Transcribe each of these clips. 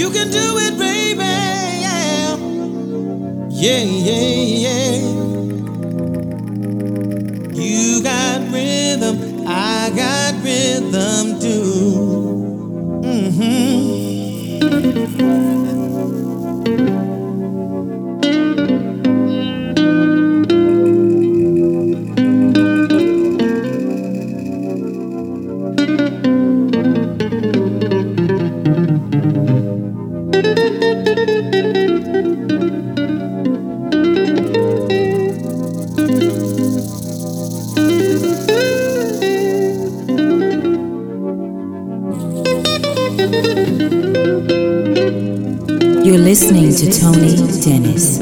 You can do it, baby. Yeah, yeah, yeah, yeah. You got rhythm, I got rhythm too. You're listening to Tony Dennis.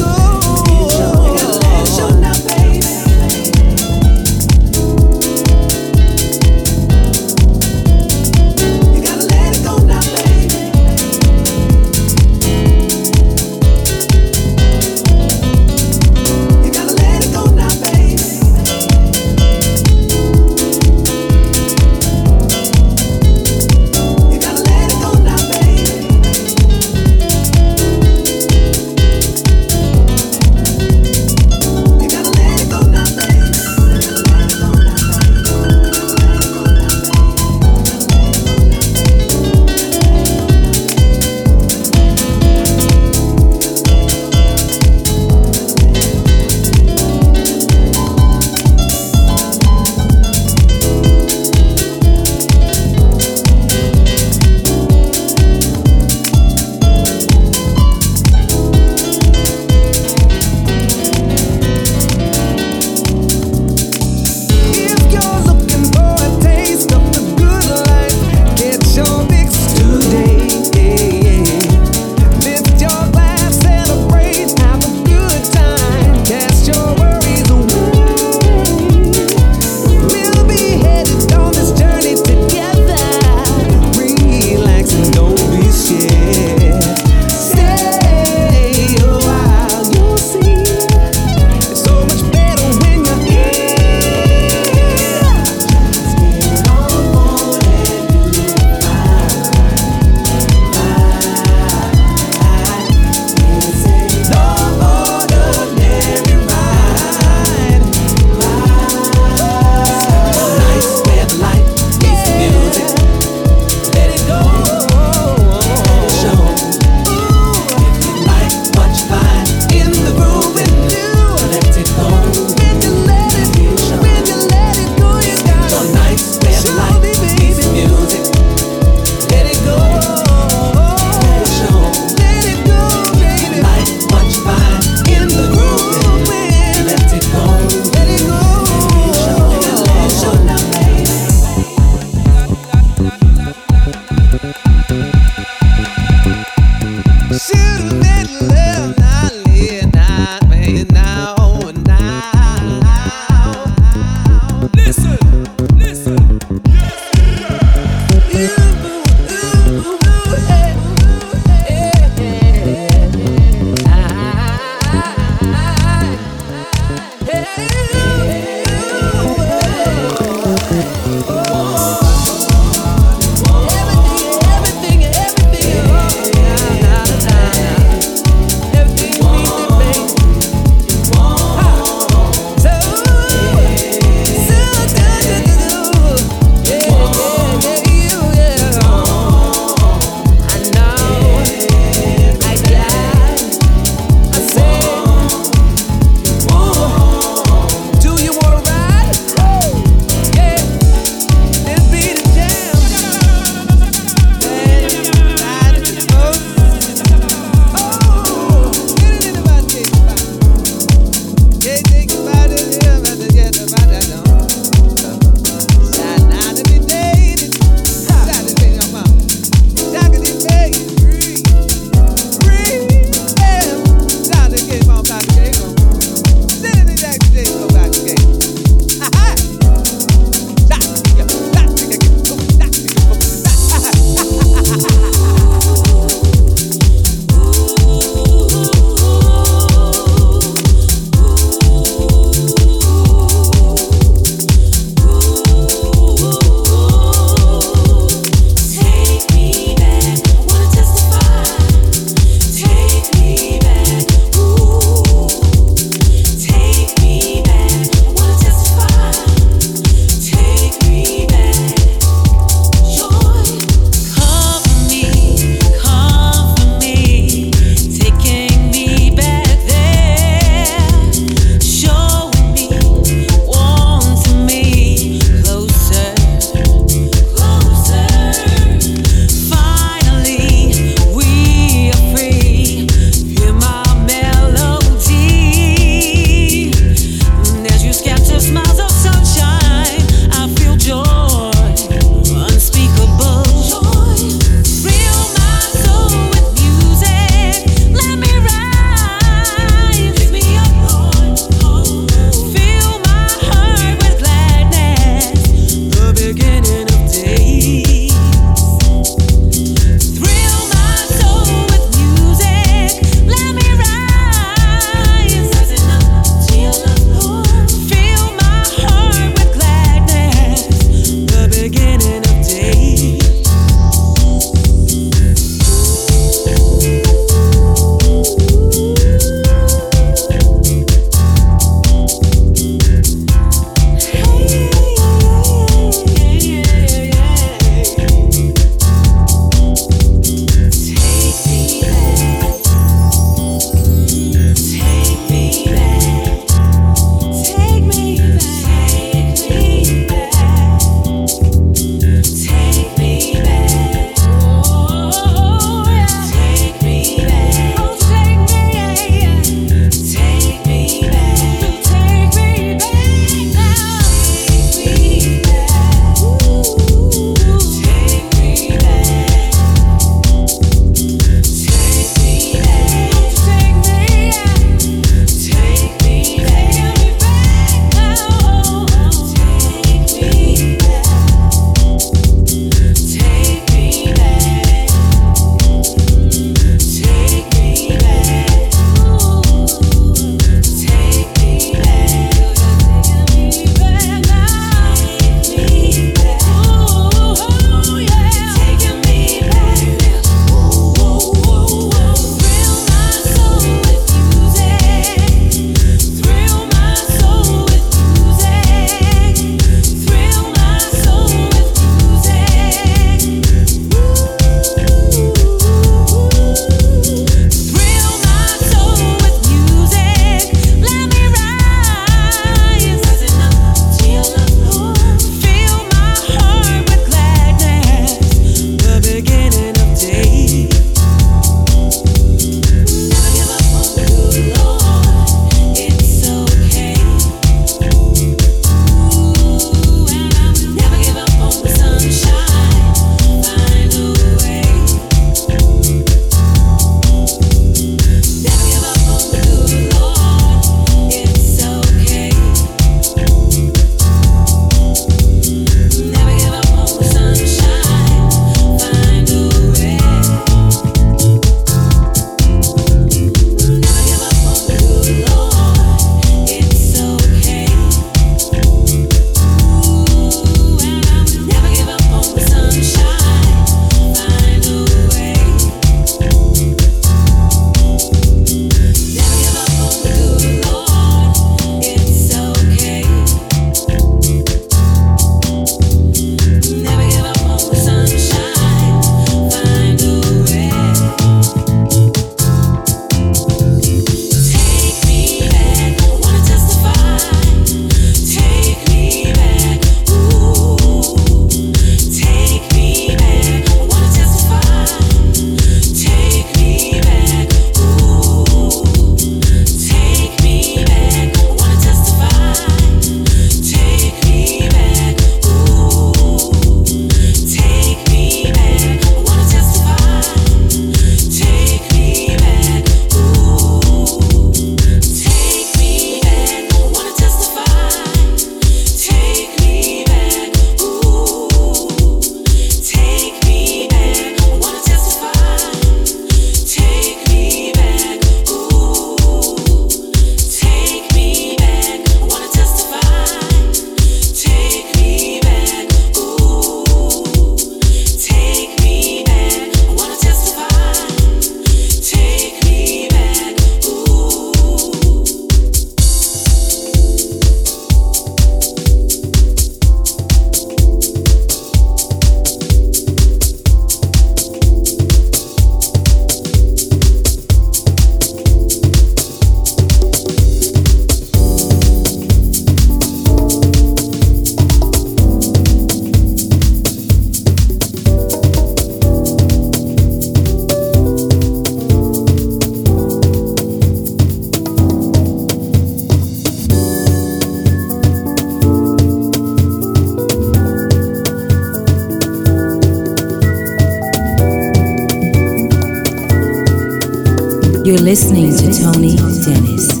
You're listening to Tony Dennis.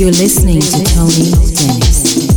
You're listening to Tony Dennis.